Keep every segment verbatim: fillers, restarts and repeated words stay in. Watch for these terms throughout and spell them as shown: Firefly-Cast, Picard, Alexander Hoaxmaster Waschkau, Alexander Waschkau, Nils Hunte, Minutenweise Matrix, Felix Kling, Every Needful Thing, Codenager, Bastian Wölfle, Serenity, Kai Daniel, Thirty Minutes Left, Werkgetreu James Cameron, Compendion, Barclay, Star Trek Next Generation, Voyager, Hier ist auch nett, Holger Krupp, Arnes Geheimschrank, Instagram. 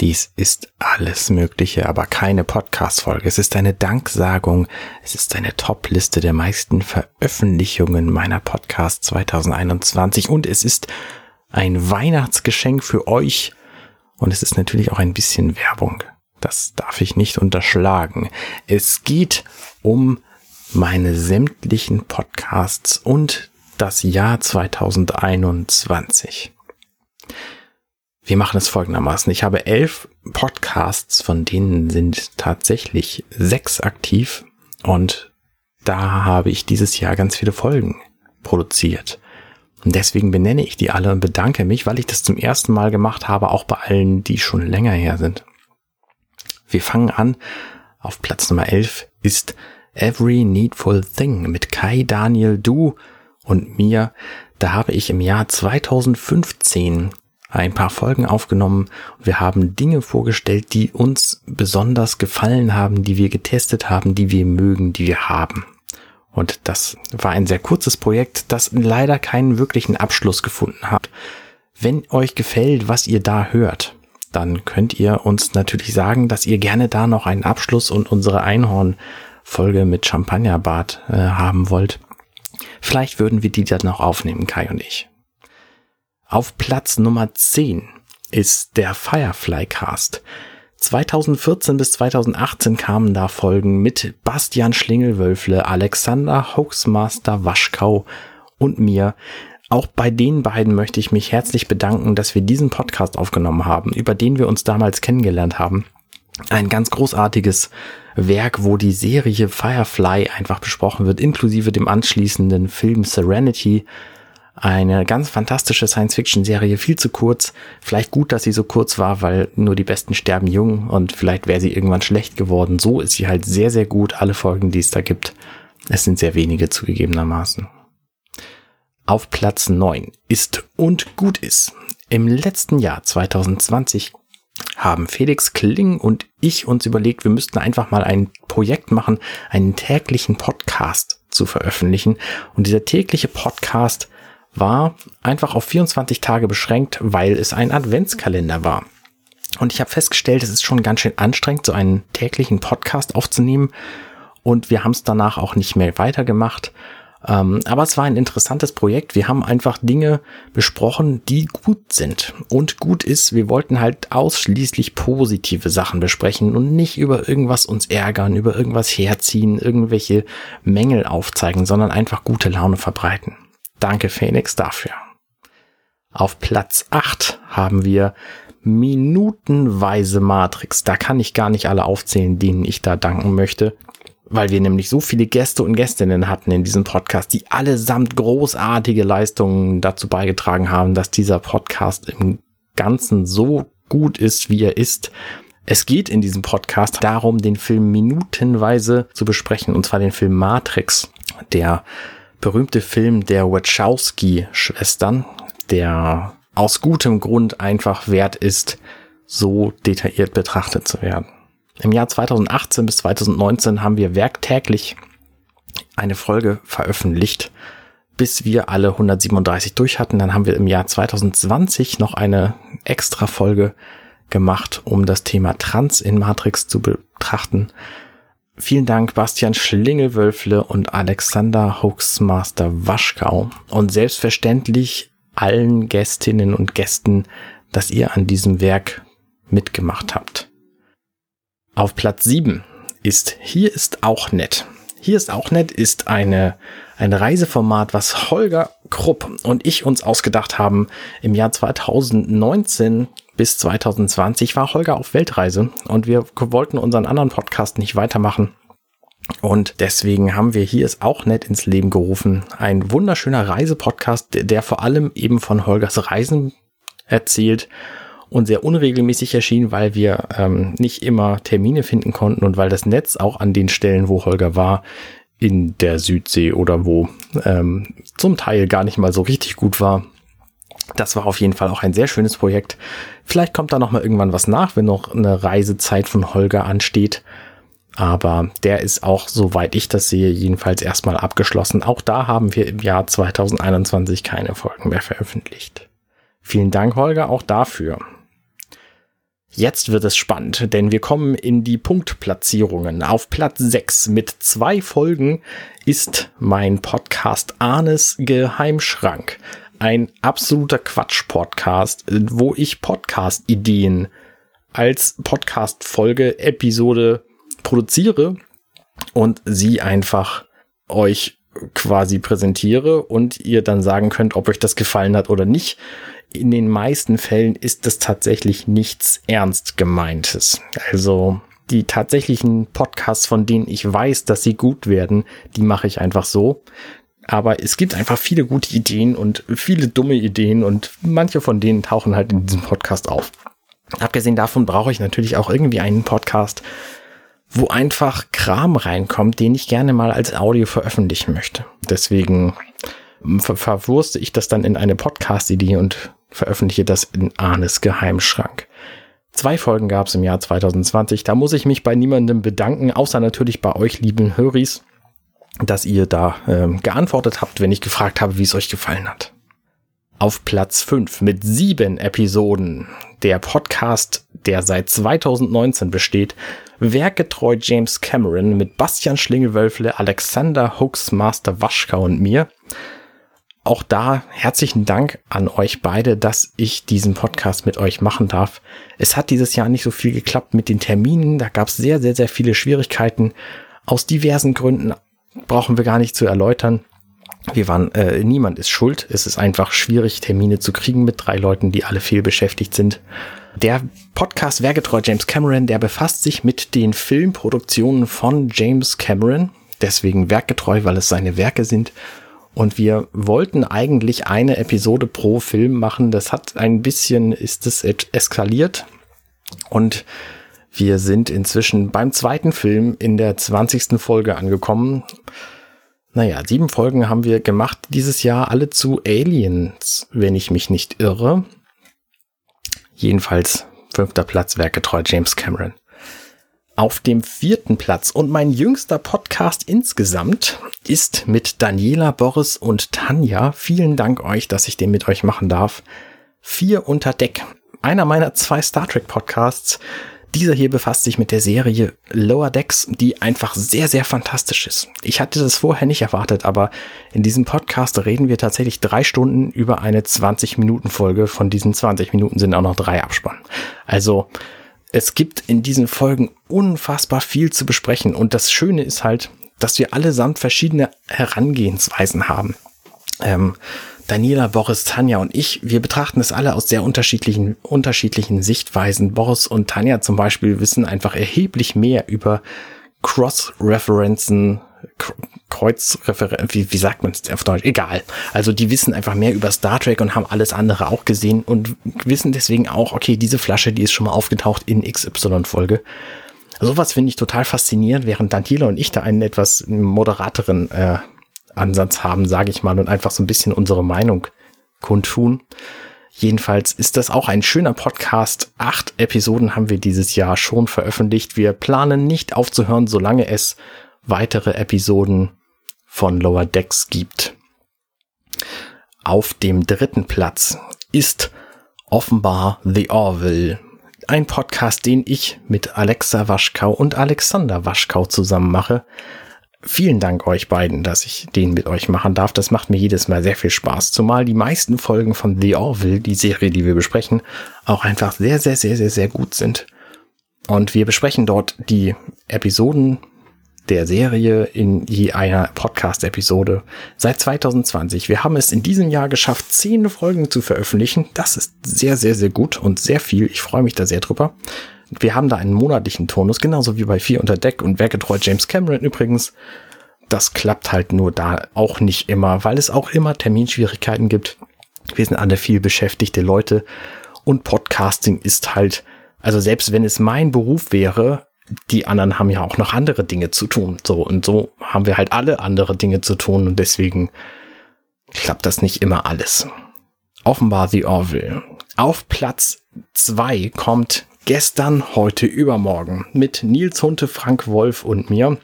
Dies ist alles Mögliche, aber keine Podcast-Folge. Es ist eine Danksagung, es ist eine Top-Liste der meisten Veröffentlichungen meiner Podcasts zwanzig einundzwanzig und es ist ein Weihnachtsgeschenk für euch und es ist natürlich auch ein bisschen Werbung. Das darf ich nicht unterschlagen. Es geht um meine sämtlichen Podcasts und das Jahr zwanzig einundzwanzig. Wir machen es folgendermaßen. Ich habe elf Podcasts, von denen sind tatsächlich sechs aktiv und da habe ich dieses Jahr ganz viele Folgen produziert. Und deswegen benenne ich die alle und bedanke mich, weil ich das zum ersten Mal gemacht habe, auch bei allen, die schon länger her sind. Wir fangen an. Auf Platz Nummer elf ist Every Needful Thing mit Kai, Daniel, Du und mir. Da habe ich im Jahr zwanzig fünfzehn ein paar Folgen aufgenommen. Wir haben Dinge vorgestellt, die uns besonders gefallen haben, die wir getestet haben, die wir mögen, die wir haben. Und das war ein sehr kurzes Projekt, das leider keinen wirklichen Abschluss gefunden hat. Wenn euch gefällt, was ihr da hört, dann könnt ihr uns natürlich sagen, dass ihr gerne da noch einen Abschluss und unsere Einhorn-Folge mit Champagnerbart äh, haben wollt. Vielleicht würden wir die dann noch aufnehmen, Kai und ich. Auf Platz Nummer zehn ist der Firefly-Cast. zwanzig vierzehn bis zwanzig achtzehn kamen da Folgen mit Bastian Schlingelwölfle, Alexander Hoaxmaster Waschkau und mir. Auch bei den beiden möchte ich mich herzlich bedanken, dass wir diesen Podcast aufgenommen haben, über den wir uns damals kennengelernt haben. Ein ganz großartiges Werk, wo die Serie Firefly einfach besprochen wird, inklusive dem anschließenden Film Serenity. Eine ganz fantastische Science-Fiction-Serie, viel zu kurz. Vielleicht gut, dass sie so kurz war, weil nur die Besten sterben jung und vielleicht wäre sie irgendwann schlecht geworden. So ist sie halt sehr, sehr gut, alle Folgen, die es da gibt. Es sind sehr wenige zugegebenermaßen. Auf Platz neun ist und gut ist. Im letzten Jahr zwanzig zwanzig haben Felix Kling und ich uns überlegt, wir müssten einfach mal ein Projekt machen, einen täglichen Podcast zu veröffentlichen. Und dieser tägliche Podcast war einfach auf vierundzwanzig Tage beschränkt, weil es ein Adventskalender war. Und ich habe festgestellt, es ist schon ganz schön anstrengend, so einen täglichen Podcast aufzunehmen. Und wir haben es danach auch nicht mehr weitergemacht. Aber es war ein interessantes Projekt. Wir haben einfach Dinge besprochen, die gut sind. Und gut ist, wir wollten halt ausschließlich positive Sachen besprechen und nicht über irgendwas uns ärgern, über irgendwas herziehen, irgendwelche Mängel aufzeigen, sondern einfach gute Laune verbreiten. Danke, Phoenix, dafür. Auf Platz acht haben wir Minutenweise Matrix. Da kann ich gar nicht alle aufzählen, denen ich da danken möchte, weil wir nämlich so viele Gäste und Gästinnen hatten in diesem Podcast, die allesamt großartige Leistungen dazu beigetragen haben, dass dieser Podcast im Ganzen so gut ist, wie er ist. Es geht in diesem Podcast darum, den Film minutenweise zu besprechen, und zwar den Film Matrix, der berühmte Film der Wachowski-Schwestern, der aus gutem Grund einfach wert ist, so detailliert betrachtet zu werden. Im Jahr zwanzig achtzehn bis zwanzig neunzehn haben wir werktäglich eine Folge veröffentlicht, bis wir alle hundertsiebenunddreißig durch hatten. Dann haben wir im Jahr zwanzig zwanzig noch eine extra Folge gemacht, um das Thema Trans in Matrix zu betrachten. Vielen Dank, Bastian Schlingelwölfle und Alexander Hoaxmaster Waschkau. Und selbstverständlich allen Gästinnen und Gästen, dass ihr an diesem Werk mitgemacht habt. Auf Platz sieben ist Hier ist auch nett. Hier ist auch nett ist eine, ein Reiseformat, was Holger Krupp und ich uns ausgedacht haben. Im Jahr zwanzig neunzehn bis zwanzig zwanzig war Holger auf Weltreise und wir wollten unseren anderen Podcast nicht weitermachen. Und deswegen haben wir Hier ist auch nett ins Leben gerufen. Ein wunderschöner Reisepodcast, der vor allem eben von Holgers Reisen erzählt und sehr unregelmäßig erschien, weil wir ähm, nicht immer Termine finden konnten und weil das Netz auch an den Stellen, wo Holger war, in der Südsee oder wo, ähm, zum Teil gar nicht mal so richtig gut war. Das war auf jeden Fall auch ein sehr schönes Projekt. Vielleicht kommt da nochmal irgendwann was nach, wenn noch eine Reisezeit von Holger ansteht. Aber der ist auch, soweit ich das sehe, jedenfalls erstmal abgeschlossen. Auch da haben wir im Jahr zwanzig einundzwanzig keine Folgen mehr veröffentlicht. Vielen Dank, Holger, auch dafür. Jetzt wird es spannend, denn wir kommen in die Punktplatzierungen. Auf Platz sechs mit zwei Folgen ist mein Podcast Arnes Geheimschrank. Ein absoluter Quatsch-Podcast, wo ich Podcast-Ideen als Podcast-Folge, Episode produziere und sie einfach euch quasi präsentiere und ihr dann sagen könnt, ob euch das gefallen hat oder nicht. In den meisten Fällen ist das tatsächlich nichts ernst gemeintes. Also die tatsächlichen Podcasts, von denen ich weiß, dass sie gut werden, die mache ich einfach so. Aber es gibt einfach viele gute Ideen und viele dumme Ideen und manche von denen tauchen halt in diesem Podcast auf. Abgesehen davon brauche ich natürlich auch irgendwie einen Podcast, wo einfach Kram reinkommt, den ich gerne mal als Audio veröffentlichen möchte. Deswegen ver- verwurste ich das dann in eine Podcast-Idee und veröffentliche das in Arnes Geheimschrank. Zwei Folgen gab es im Jahr zwanzig zwanzig. Da muss ich mich bei niemandem bedanken, außer natürlich bei euch, lieben Höris, dass ihr da äh, geantwortet habt, wenn ich gefragt habe, wie es euch gefallen hat. Auf Platz fünf mit sieben Episoden der Podcast, der seit zweitausendneunzehn besteht, Werkgetreu James Cameron mit Bastian Wölfle, Alexander Hooks, Master Waschkau und mir. Auch da herzlichen Dank an euch beide, dass ich diesen Podcast mit euch machen darf. Es hat dieses Jahr nicht so viel geklappt mit den Terminen. Da gab es sehr, sehr, sehr viele Schwierigkeiten. Aus diversen Gründen brauchen wir gar nicht zu erläutern. Wir waren, äh, niemand ist schuld. Es ist einfach schwierig, Termine zu kriegen mit drei Leuten, die alle viel beschäftigt sind. Der Podcast Werkgetreu James Cameron, der befasst sich mit den Filmproduktionen von James Cameron. Deswegen werkgetreu, weil es seine Werke sind. Und wir wollten eigentlich eine Episode pro Film machen. Das hat ein bisschen, ist es eskaliert. Und wir sind inzwischen beim zweiten Film in der zwanzigsten Folge angekommen. Naja, sieben Folgen haben wir gemacht dieses Jahr, alle zu Aliens, wenn ich mich nicht irre. Jedenfalls fünfter Platz, werkgetreu James Cameron. Auf dem vierten Platz und mein jüngster Podcast insgesamt ist mit Daniela, Boris und Tanja. Vielen Dank euch, dass ich den mit euch machen darf. Vier unter Deck, einer meiner zwei Star Trek Podcasts. Dieser hier befasst sich mit der Serie Lower Decks, die einfach sehr, sehr fantastisch ist. Ich hatte das vorher nicht erwartet, aber in diesem Podcast reden wir tatsächlich drei Stunden über eine zwanzig-Minuten-Folge. Von diesen zwanzig Minuten sind auch noch drei Abspann. Also es gibt in diesen Folgen unfassbar viel zu besprechen. Und das Schöne ist halt, dass wir allesamt verschiedene Herangehensweisen haben. Ähm, Daniela, Boris, Tanja und ich, wir betrachten es alle aus sehr unterschiedlichen, unterschiedlichen Sichtweisen. Boris und Tanja zum Beispiel wissen einfach erheblich mehr über Cross-Referenzen, Kreuzreferenzen, wie, wie sagt man es auf Deutsch? Egal. Also die wissen einfach mehr über Star Trek und haben alles andere auch gesehen und wissen deswegen auch, okay, diese Flasche, die ist schon mal aufgetaucht in X Y-Folge. Sowas finde ich total faszinierend, während Daniela und ich da einen etwas moderateren äh, Ansatz haben, sage ich mal, und einfach so ein bisschen unsere Meinung kundtun. Jedenfalls ist das auch ein schöner Podcast. Acht Episoden haben wir dieses Jahr schon veröffentlicht. Wir planen nicht aufzuhören, solange es weitere Episoden von Lower Decks gibt. Auf dem dritten Platz ist offenbar The Orville. Ein Podcast, den ich mit Alexa Waschkau und Alexander Waschkau zusammen mache. Vielen Dank euch beiden, dass ich den mit euch machen darf. Das macht mir jedes Mal sehr viel Spaß. Zumal die meisten Folgen von The Orville, die Serie, die wir besprechen, auch einfach sehr, sehr, sehr, sehr, sehr gut sind. Und wir besprechen dort die Episoden der Serie in je einer Podcast-Episode seit zwanzig zwanzig. Wir haben es in diesem Jahr geschafft, zehn Folgen zu veröffentlichen. Das ist sehr, sehr, sehr gut und sehr viel. Ich freue mich da sehr drüber. Wir haben da einen monatlichen Turnus, genauso wie bei Vier unter Deck und Werkgetreu James Cameron übrigens. Das klappt halt nur da auch nicht immer, weil es auch immer Terminschwierigkeiten gibt. Wir sind alle viel beschäftigte Leute und Podcasting ist halt, also selbst wenn es mein Beruf wäre, die anderen haben ja auch noch andere Dinge zu tun. So und so haben wir halt alle andere Dinge zu tun und deswegen klappt das nicht immer alles. Offenbar The Orville. Auf Platz zwei kommt Gestern, heute, übermorgen mit Nils Hunte, Frank Wolf und mir.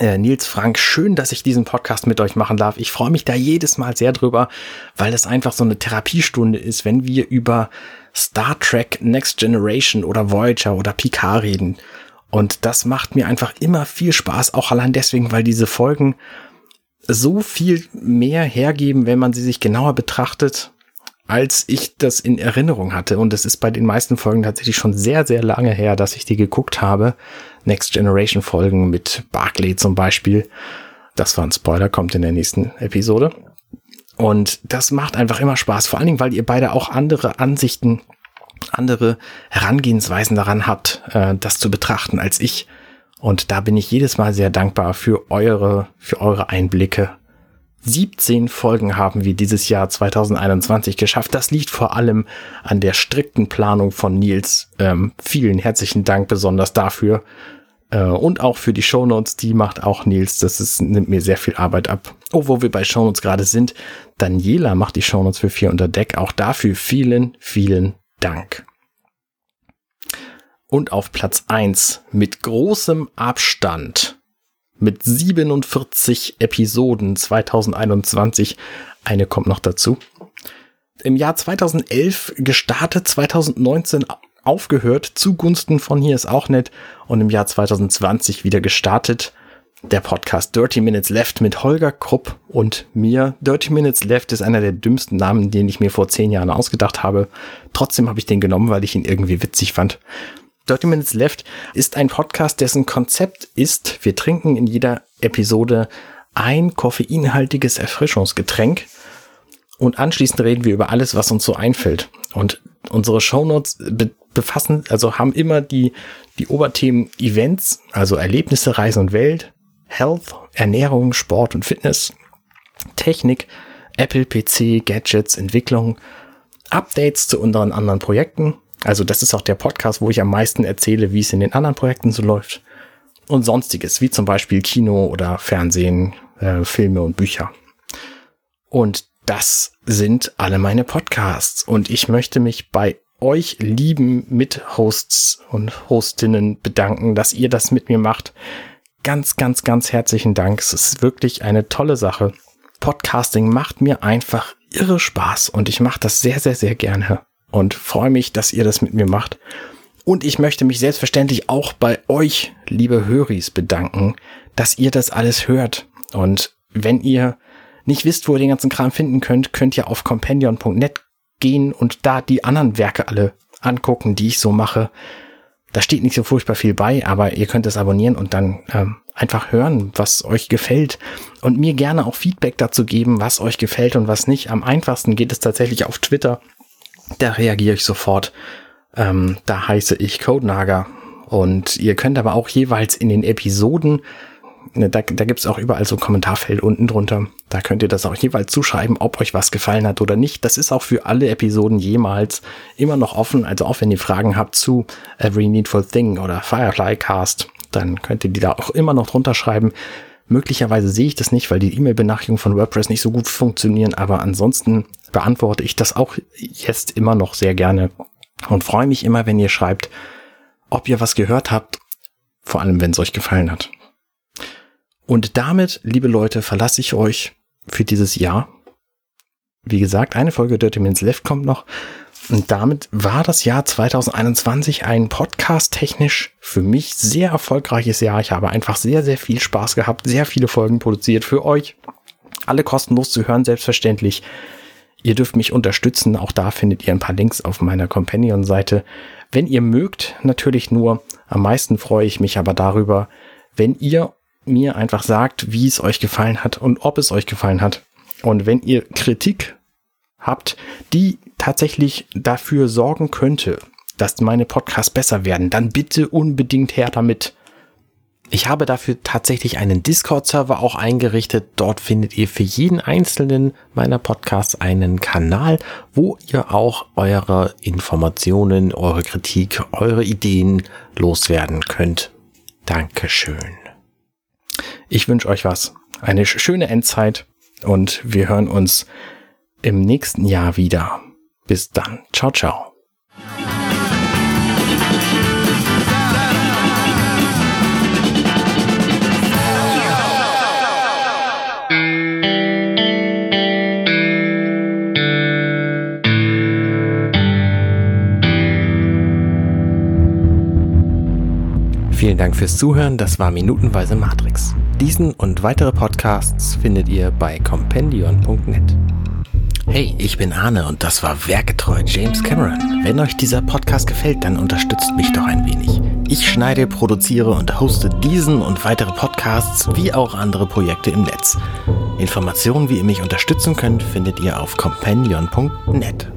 Äh, Nils, Frank, schön, dass ich diesen Podcast mit euch machen darf. Ich freue mich da jedes Mal sehr drüber, weil das einfach so eine Therapiestunde ist, wenn wir über Star Trek Next Generation oder Voyager oder Picard reden. Und das macht mir einfach immer viel Spaß, auch allein deswegen, weil diese Folgen so viel mehr hergeben, wenn man sie sich genauer betrachtet, als ich das in Erinnerung hatte. Und es ist bei den meisten Folgen tatsächlich schon sehr, sehr lange her, dass ich die geguckt habe. Next Generation Folgen mit Barclay zum Beispiel. Das war ein Spoiler, kommt in der nächsten Episode. Und das macht einfach immer Spaß. Vor allen Dingen, weil ihr beide auch andere Ansichten, andere Herangehensweisen daran habt, das zu betrachten als ich. Und da bin ich jedes Mal sehr dankbar für eure, für eure Einblicke. siebzehn Folgen haben wir dieses Jahr zwanzig einundzwanzig geschafft. Das liegt vor allem an der strikten Planung von Nils. Ähm, vielen herzlichen Dank besonders dafür äh, und auch für die Shownotes. Die macht auch Nils. Das ist, nimmt mir sehr viel Arbeit ab. Oh, wo wir bei Shownotes gerade sind. Daniela macht die Shownotes für Vier unter Deck. Auch dafür vielen, vielen Dank. Und auf Platz eins mit großem Abstand. Mit siebenundvierzig Episoden zwanzig einundzwanzig. Eine kommt noch dazu. Im Jahr zweitausendelf gestartet, zweitausendneunzehn aufgehört, zugunsten von Hier ist auch nett. Und im Jahr zweitausendzwanzig wieder gestartet. Der Podcast Thirty Minutes Left mit Holger Krupp und mir. Thirty Minutes Left ist einer der dümmsten Namen, den ich mir vor zehn Jahren ausgedacht habe. Trotzdem habe ich den genommen, weil ich ihn irgendwie witzig fand. Thirty Minutes Left ist ein Podcast, dessen Konzept ist, wir trinken in jeder Episode ein koffeinhaltiges Erfrischungsgetränk und anschließend reden wir über alles, was uns so einfällt. Und unsere Shownotes be- befassen, also haben immer die, die Oberthemen Events, also Erlebnisse, Reisen und Welt, Health, Ernährung, Sport und Fitness, Technik, Apple, P C, Gadgets, Entwicklung, Updates zu unseren anderen Projekten. Also das ist auch der Podcast, wo ich am meisten erzähle, wie es in den anderen Projekten so läuft. Und Sonstiges, wie zum Beispiel Kino oder Fernsehen, äh, Filme und Bücher. Und das sind alle meine Podcasts. Und ich möchte mich bei euch lieben Mithosts und Hostinnen bedanken, dass ihr das mit mir macht. Ganz, ganz, ganz herzlichen Dank. Es ist wirklich eine tolle Sache. Podcasting macht mir einfach irre Spaß und ich mache das sehr, sehr, sehr gerne. Und freue mich, dass ihr das mit mir macht. Und ich möchte mich selbstverständlich auch bei euch, liebe Höris, bedanken, dass ihr das alles hört. Und wenn ihr nicht wisst, wo ihr den ganzen Kram finden könnt, könnt ihr auf compendion punkt net gehen und da die anderen Werke alle angucken, die ich so mache. Da steht nicht so furchtbar viel bei, aber ihr könnt es abonnieren und dann ähm, einfach hören, was euch gefällt. Und mir gerne auch Feedback dazu geben, was euch gefällt und was nicht. Am einfachsten geht es tatsächlich auf Twitter. Da reagiere ich sofort. Ähm, da heiße ich Codenager. Und ihr könnt aber auch jeweils in den Episoden, ne, da, da gibt's auch überall so ein Kommentarfeld unten drunter. Da könnt ihr das auch jeweils zuschreiben, ob euch was gefallen hat oder nicht. Das ist auch für alle Episoden jemals immer noch offen. Also auch wenn ihr Fragen habt zu Every Needful Thing oder Firefly-Cast, dann könnt ihr die da auch immer noch drunter schreiben. Möglicherweise sehe ich das nicht, weil die E-Mail-Benachrichtigungen von WordPress nicht so gut funktionieren, aber ansonsten beantworte ich das auch jetzt immer noch sehr gerne und freue mich immer, wenn ihr schreibt, ob ihr was gehört habt, vor allem, wenn es euch gefallen hat. Und damit, liebe Leute, verlasse ich euch für dieses Jahr. Wie gesagt, eine Folge Dirty Minutes Left kommt noch. Und damit war das Jahr zweitausendeinundzwanzig ein podcast-technisch für mich sehr erfolgreiches Jahr. Ich habe einfach sehr, sehr viel Spaß gehabt, sehr viele Folgen produziert für euch. Alle kostenlos zu hören, selbstverständlich. Ihr dürft mich unterstützen. Auch da findet ihr ein paar Links auf meiner Companion-Seite. Wenn ihr mögt, natürlich nur. Am meisten freue ich mich aber darüber, wenn ihr mir einfach sagt, wie es euch gefallen hat und ob es euch gefallen hat. Und wenn ihr Kritik habt, die tatsächlich dafür sorgen könnte, dass meine Podcasts besser werden, dann bitte unbedingt her damit. Ich habe dafür tatsächlich einen Discord-Server auch eingerichtet. Dort findet ihr für jeden einzelnen meiner Podcasts einen Kanal, wo ihr auch eure Informationen, eure Kritik, eure Ideen loswerden könnt. Dankeschön. Ich wünsche euch was. Eine schöne Endzeit und wir hören uns im nächsten Jahr wieder. Bis dann. Ciao, ciao. Vielen Dank fürs Zuhören, das war Minutenweise Matrix. Diesen und weitere Podcasts findet ihr bei compendion punkt net. Hey, ich bin Arne und das war Werkgetreu James Cameron. Wenn euch dieser Podcast gefällt, dann unterstützt mich doch ein wenig. Ich schneide, produziere und hoste diesen und weitere Podcasts wie auch andere Projekte im Netz. Informationen, wie ihr mich unterstützen könnt, findet ihr auf compendion punkt net.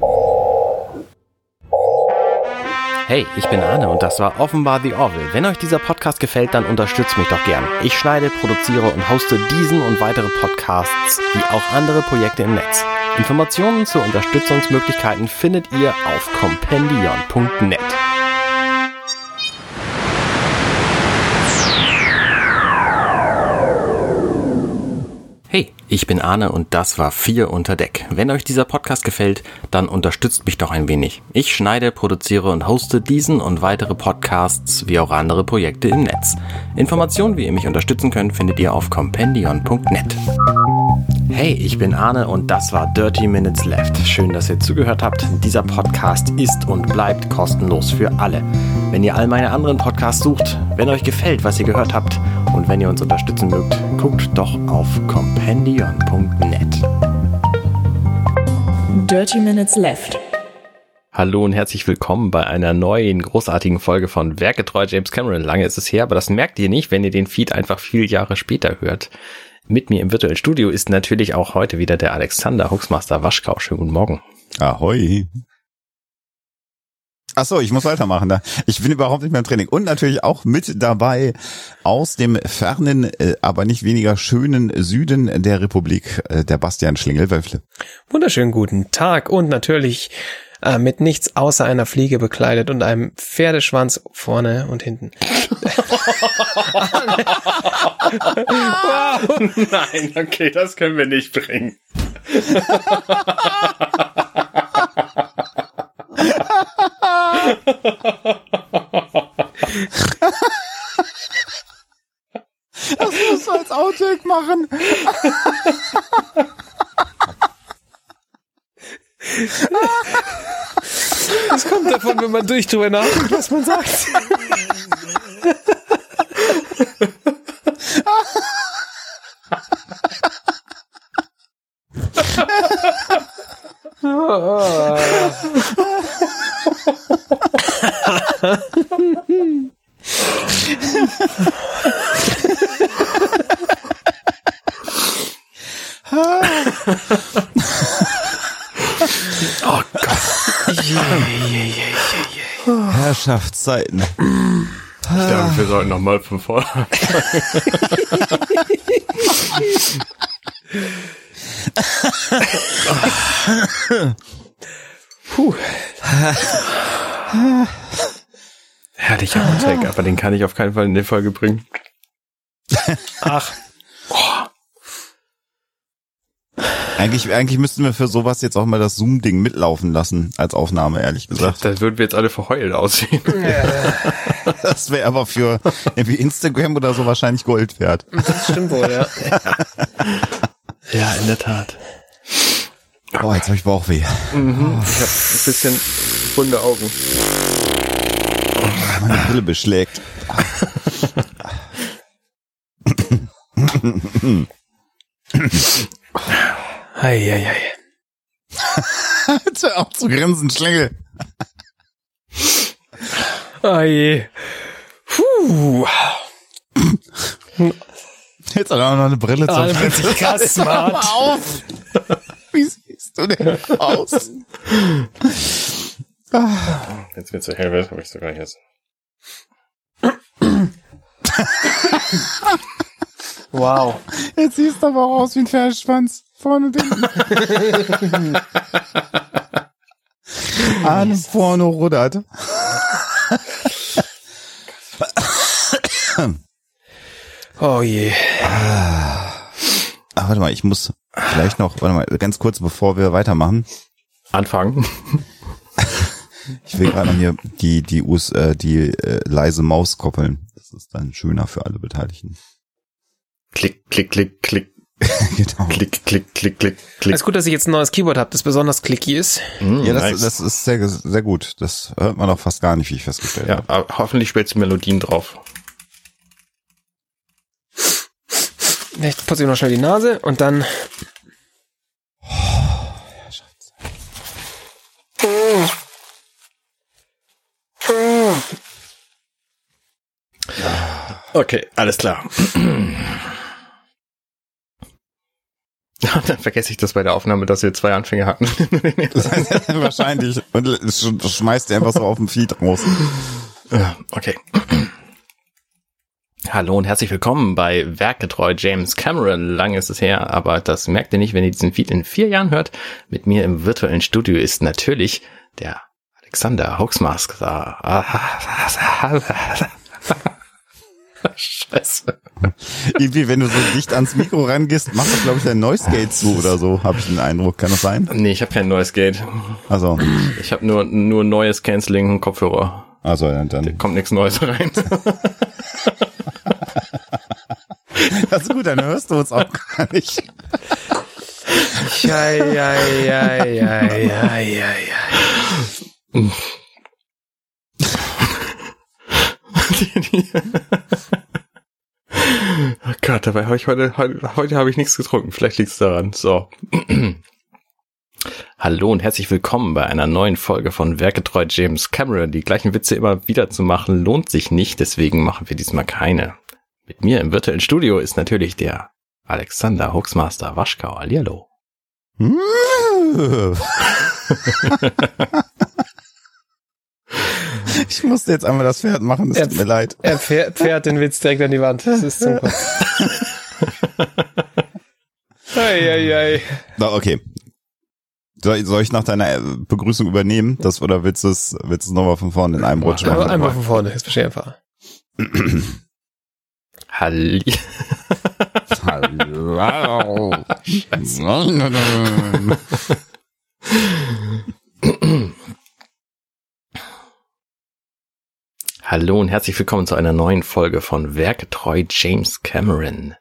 Hey, ich bin Arne und das war offenbar The Orville. Wenn euch dieser Podcast gefällt, dann unterstützt mich doch gern. Ich schneide, produziere und hoste diesen und weitere Podcasts wie auch andere Projekte im Netz. Informationen zu Unterstützungsmöglichkeiten findet ihr auf compendion punkt net. Hey, ich bin Arne und das war Vier unter Deck. Wenn euch dieser Podcast gefällt, dann unterstützt mich doch ein wenig. Ich schneide, produziere und hoste diesen und weitere Podcasts wie auch andere Projekte im Netz. Informationen, wie ihr mich unterstützen könnt, findet ihr auf compendion punkt net. Hey, ich bin Arne und das war Thirty Minutes Left. Schön, dass ihr zugehört habt. Dieser Podcast ist und bleibt kostenlos für alle. Wenn ihr all meine anderen Podcasts sucht, wenn euch gefällt, was ihr gehört habt und wenn ihr uns unterstützen mögt, guckt doch auf compendion punkt net. Thirty Minutes Left. Hallo und herzlich willkommen bei einer neuen, großartigen Folge von Werkgetreu James Cameron. Lange ist es her, aber das merkt ihr nicht, wenn ihr den Feed einfach viele Jahre später hört. Mit mir im virtuellen Studio ist natürlich auch heute wieder der Alexander Huxmaster Waschkau. Schönen guten Morgen. Ahoi. Ach so, ich muss weitermachen. Ich bin überhaupt nicht mehr im Training. Und natürlich auch mit dabei aus dem fernen, aber nicht weniger schönen Süden der Republik, der Bastian Schlingel-Wölfle. Wunderschönen guten Tag und natürlich äh, mit nichts außer einer Fliege bekleidet und einem Pferdeschwanz vorne und hinten. Wow. Nein, okay, das können wir nicht bringen. Das musst du als Outtake machen. Das kommt davon, wenn man durch drüber nachdenkt, was man sagt. Oh Gott. Yeah, yeah, yeah, yeah. Herrschaftszeiten. Ich glaube, wir sollten nochmal von vorne. Puh. Herrlicher Outtake, aber den kann ich auf keinen Fall in die Folge bringen. Ach. Oh. Eigentlich, eigentlich müssten wir für sowas jetzt auch mal das Zoom-Ding mitlaufen lassen, als Aufnahme, ehrlich gesagt. Da würden wir jetzt alle verheult aussehen. Ja. Das wäre aber für irgendwie Instagram oder so wahrscheinlich Gold wert. Das stimmt wohl, ja. Ja, in der Tat. Oh, jetzt habe ich Bauchweh. Mhm. Ich habe ein bisschen wunde Augen. Meine Brille beschlägt. Hei, hei, hei. Jetzt hör auf zu grinsen, Schlängel. Hei. Puh. Jetzt hat er auch noch eine Brille zur ah, Fresse. Krass, Mann. Hör auf. Wie siehst du denn aus? Ah. Jetzt wird's so hell, wird, hab ich sogar jetzt. Wow. Jetzt siehst du aber auch aus wie ein Pferdeschwanz. Vorne und hinten. An vorne rudert. Oh je. Ah. Ah, warte mal, ich muss vielleicht noch, warte mal, ganz kurz, bevor wir weitermachen. Anfangen. Ich will gerade noch hier die die US, äh, die äh, leise Maus koppeln. Das ist dann schöner für alle Beteiligten. Klick, klick, klick, klick. Genau. Klick, klick, klick, klick, klick. Es ist gut, dass ich jetzt ein neues Keyboard habe, das besonders clicky ist. Mm, ja, das, nice. Das ist sehr, sehr gut. Das hört man auch fast gar nicht, wie ich festgestellt ja, habe. Hoffentlich spielst du Melodien drauf. Ich putze ihm noch schnell die Nase und dann... Oh, Herrschafts. Okay, alles klar. Und dann vergesse ich das bei der Aufnahme, dass wir zwei Anfänge hatten. Wahrscheinlich. Und schmeißt er einfach so auf dem Feed raus. Okay. Hallo und herzlich willkommen bei Werkgetreu James Cameron. Lang ist es her, aber das merkt ihr nicht, wenn ihr diesen Feed in vier Jahren hört. Mit mir im virtuellen Studio ist natürlich der Alexander Hoaxmask. Scheiße. Irgendwie, wenn du so dicht ans Mikro rangehst, machst du, glaube ich, dein Noise Gate zu oder so, habe ich den Eindruck. Kann das sein? Nee, ich habe kein Noise Gate. Also. Ich habe nur, nur neues Canceling und Kopfhörer. Also, dann, dann. Da kommt nichts Neues rein. Das ist gut, dann hörst du uns auch gar nicht. Ja, ja, ja, ja, ja, ja, ja. Oh Gott, dabei habe ich heute, heute, heute habe ich nichts getrunken. Vielleicht liegt es daran. So. Hallo und herzlich willkommen bei einer neuen Folge von Werkgetreu James Cameron. Die gleichen Witze immer wieder zu machen lohnt sich nicht, deswegen machen wir diesmal keine. Mit mir im virtuellen Studio ist natürlich der Alexander Hoaxmaster Waschkau. Hallihallo. Ich musste jetzt einmal das Pferd machen, es tut mir leid. Er fährt, fährt den Witz direkt an die Wand. Das ist super. Ei, ei, ei. Na, okay. Soll, soll ich nach deiner Begrüßung übernehmen? Das, oder willst du es, willst du es nochmal von vorne in einem Rutsch machen? Einmal von vorne, jetzt verstehe ich einfach. Halli. Hallo. Hallo und herzlich willkommen zu einer neuen Folge von Werkgetreu James Cameron.